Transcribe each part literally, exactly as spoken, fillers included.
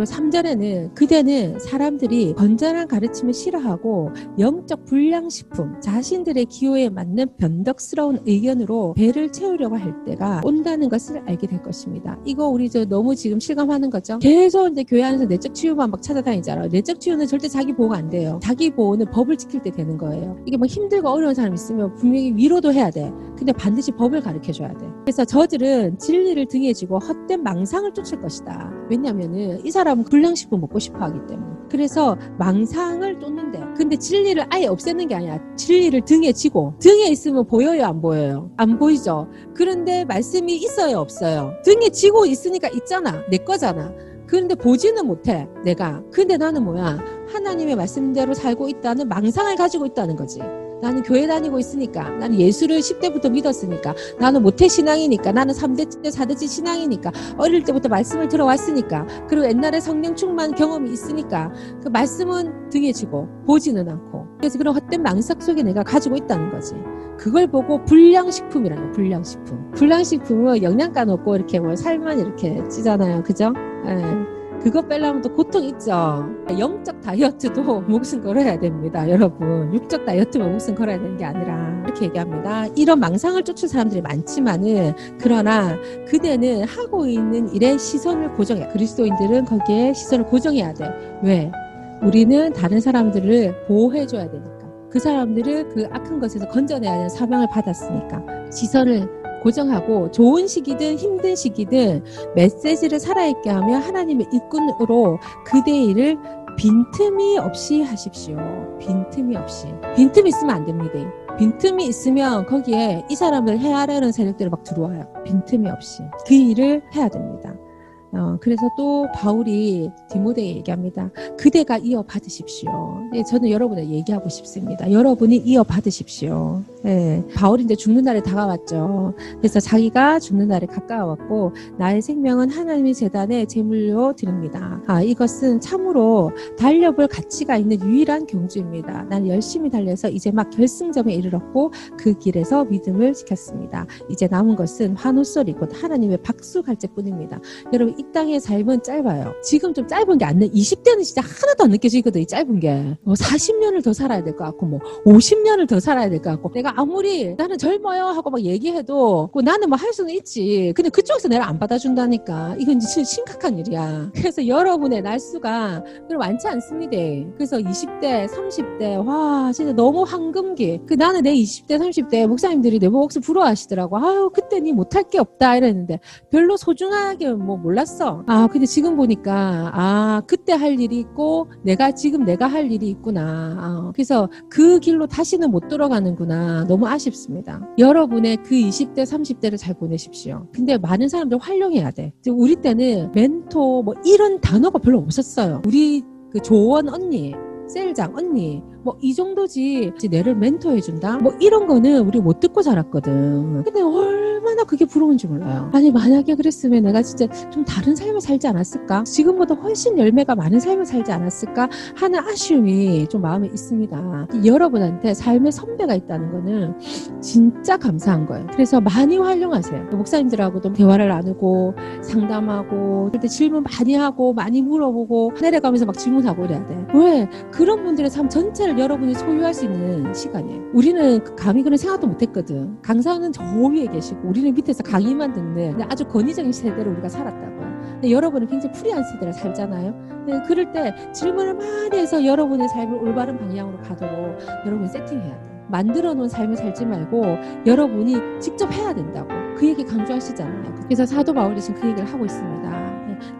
그리고 삼 절에는 그대는 사람들이 건전한 가르침을 싫어하고 영적 불량식품, 자신들의 기호에 맞는 변덕스러운 의견으로 배를 채우려고 할 때가 온다는 것을 알게 될 것입니다. 이거 우리 저 너무 지금 실감하는 거죠. 계속 이제 교회 안에서 내적 치유만 막 찾아다니잖아요. 내적 치유는 절대 자기 보호가 안 돼요. 자기 보호는 법을 지킬 때 되는 거예요. 이게 막 힘들고 어려운 사람 있으면 분명히 위로도 해야 돼. 근데 반드시 법을 가르쳐줘야 돼. 그래서 저들은 진리를 등에 지고 헛된 망상을 쫓을 것이다. 왜냐면은 이 사람은 불량식품 먹고 싶어 하기 때문에. 그래서 망상을 쫓는데, 근데 진리를 아예 없애는 게 아니라 진리를 등에 지고, 등에 있으면 보여요 안 보여요? 안 보이죠. 그런데 말씀이 있어요 없어요? 등에 지고 있으니까 있잖아. 내 거잖아. 그런데 보지는 못해 내가. 근데 나는 뭐야, 하나님의 말씀대로 살고 있다는 망상을 가지고 있다는 거지. 나는 교회 다니고 있으니까, 나는 예수를 십 대부터 믿었으니까, 나는 모태 신앙이니까, 나는 삼 대째 사 대째 신앙이니까, 어릴 때부터 말씀을 들어왔으니까, 그리고 옛날에 성령 충만 경험이 있으니까, 그 말씀은 등에 지고 보지는 않고, 그래서 그런 헛된 망상 속에 내가 가지고 있다는 거지. 그걸 보고 불량식품이라는 거예요. 불량식품. 불량식품은 영양가 넣고 이렇게 뭐 살만 이렇게 찌잖아요. 그죠? 예. 그거 빼려면 또 고통 있죠. 영적 다이어트도 목숨 걸어야 됩니다, 여러분. 육적 다이어트만 목숨 걸어야 되는 게 아니라. 이렇게 얘기합니다. 이런 망상을 쫓을 사람들이 많지만은, 그러나 그대는 하고 있는 일에 시선을 고정해. 그리스도인들은 거기에 시선을 고정해야 돼. 왜? 우리는 다른 사람들을 보호해줘야 되니까. 그 사람들을 그 악한 것에서 건져내야 하는 사명을 받았으니까. 시선을 고정하고, 좋은 시기든 힘든 시기든 메시지를 살아있게 하며 하나님의 일꾼으로 그대의 일을 빈틈이 없이 하십시오. 빈틈이 없이. 빈틈이 있으면 안 됩니다. 빈틈이 있으면 거기에 이 사람을 해하려는 세력들이 막 들어와요. 빈틈이 없이 그 일을 해야 됩니다. 어, 그래서 또 바울이 디모데에게 얘기합니다. 그대가 이어받으십시오. 예, 저는 여러분에게 얘기하고 싶습니다. 여러분이 이어받으십시오. 예, 바울이 이제 죽는 날에 다가왔죠. 그래서 자기가 죽는 날에 가까웠고, 나의 생명은 하나님의 제단에 제물로 드립니다. 아, 이것은 참으로 달려볼 가치가 있는 유일한 경주입니다. 난 열심히 달려서 이제 막 결승점에 이르렀고 그 길에서 믿음을 지켰습니다. 이제 남은 것은 환호소리, 곧 하나님의 박수갈채뿐입니다. 여러분, 이 땅의 삶은 짧아요. 지금 좀 짧은 게 안 느, 이십 대는 진짜 하나도 안 느껴지거든, 이 짧은 게. 뭐 사십 년을 더 살아야 될 것 같고, 뭐 오십 년을 더 살아야 될 것 같고, 내가 아무리 나는 젊어요 하고 막 얘기해도, 뭐 나는 뭐 할 수는 있지. 근데 그쪽에서 내가 안 받아준다니까. 이건 진짜 심각한 일이야. 그래서 여러분의 날수가 많지 않습니다. 그래서 이십 대, 삼십 대, 와, 진짜 너무 황금기. 그 나는 내 이십 대, 삼십 대 목사님들이 내 목숨 부러워하시더라고. 아유, 그때 니 못할 게 없다. 이랬는데, 별로 소중하게 뭐 몰랐어. 아, 근데 지금 보니까, 아, 그때 할 일이 있고, 내가 지금 내가 할 일이 있구나. 아, 그래서 그 길로 다시는 못 돌아가는구나. 너무 아쉽습니다. 여러분의 그 이십 대, 삼십 대를 잘 보내십시오. 근데 많은 사람들 활용해야 돼. 우리 때는 멘토, 뭐 이런 단어가 별로 없었어요. 우리 그 조언 언니, 셀장 언니, 뭐 이 정도지 내를 멘토해준다? 뭐 이런 거는 우리 못 듣고 자랐거든. 근데 얼마나 그게 부러운지 몰라요. 아니, 만약에 그랬으면 내가 진짜 좀 다른 삶을 살지 않았을까? 지금보다 훨씬 열매가 많은 삶을 살지 않았을까? 하는 아쉬움이 좀 마음에 있습니다. 여러분한테 삶의 선배가 있다는 거는 진짜 감사한 거예요. 그래서 많이 활용하세요. 목사님들하고도 대화를 나누고 상담하고, 그때 질문 많이 하고 많이 물어보고 내려가면서 막 질문하고 이래야 돼. 왜? 그런 분들의 삶 전체를 여러분이 소유할 수 있는 시간이에요. 우리는 감히 그런 생각도 못했거든. 강사는 저 위에 계시고 우리는 밑에서 강의만 듣는 아주 권위적인 세대로 우리가 살았다고요. 근데 여러분은 굉장히 프리한 세대를 살잖아요. 근데 그럴 때 질문을 많이 해서 여러분의 삶을 올바른 방향으로 가도록 여러분이 세팅해야 돼요. 만들어 놓은 삶을 살지 말고 여러분이 직접 해야 된다고 그 얘기 강조하시잖아요. 그래서 사도 바울이 지금 그 얘기를 하고 있습니다.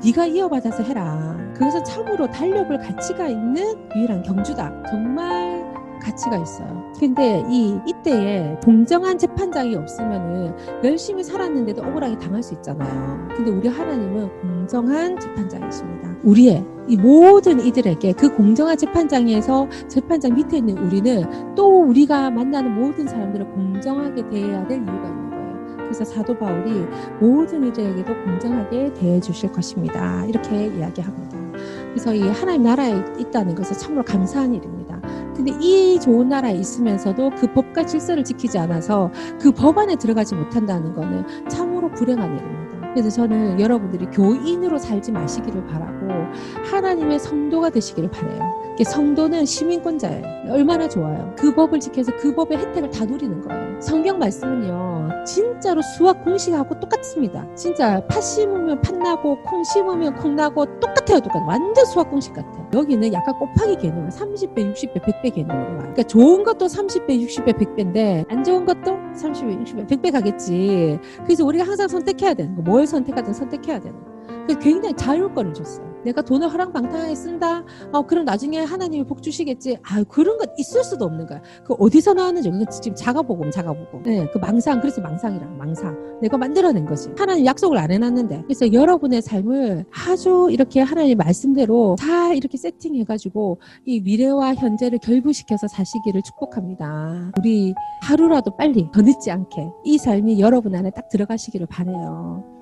네가 이어받아서 해라. 그것은 참으로 달려볼 가치가 있는 유일한 경주다. 정말 가치가 있어요. 근데 이, 이때에 공정한 재판장이 없으면은 열심히 살았는데도 억울하게 당할 수 있잖아요. 근데 우리 하나님은 공정한 재판장이십니다. 우리의 이 모든 이들에게 그 공정한 재판장에서 재판장 밑에 있는 우리는 또 우리가 만나는 모든 사람들을 공정하게 대해야 될 이유가 있는 거예요. 그래서 사도 바울이 모든 이들에게도 공정하게 대해주실 것입니다. 이렇게 이야기합니다. 그래서 이 하나님 나라에 있다는 것은 참으로 감사한 일입니다. 근데 이 좋은 나라에 있으면서도 그 법과 질서를 지키지 않아서 그 법 안에 들어가지 못한다는 것은 참으로 불행한 일입니다. 그래서 저는 여러분들이 교인으로 살지 마시기를 바라고, 하나님의 성도가 되시기를 바라요. 성도는 시민권자예요. 얼마나 좋아요. 그 법을 지켜서 그 법의 혜택을 다 누리는 거예요. 성경 말씀은요, 진짜로 수학 공식하고 똑같습니다. 진짜 팥 심으면 팥 나고 콩 심으면 콩 나고 똑같아요. 똑같아요. 완전 수학 공식 같아요. 여기는 약간 곱하기 개념, 삼십 배, 육십 배, 백 배 개념으로 와요. 그러니까 좋은 것도 삼십 배, 육십 배, 백 배인데 안 좋은 것도 삼십 배, 육십 배, 백 배 가겠지. 그래서 우리가 항상 선택해야 되는 거, 뭘 선택하든 선택해야 되는 거. 그래서 굉장히 자율권을 줬어요. 내가 돈을 허랑방탕하게 쓴다? 어, 그럼 나중에 하나님이 복 주시겠지? 아, 그런 건 있을 수도 없는 거야. 그 어디서 나왔는지, 지금 자가복음, 자가복음. 네, 그 망상, 그래서 망상이랑 망상. 내가 만들어낸 거지. 하나님 약속을 안 해놨는데. 그래서 여러분의 삶을 아주 이렇게 하나님 말씀대로 다 이렇게 세팅해가지고 이 미래와 현재를 결부시켜서 사시기를 축복합니다. 우리 하루라도 빨리, 더 늦지 않게 이 삶이 여러분 안에 딱 들어가시기를 바라요.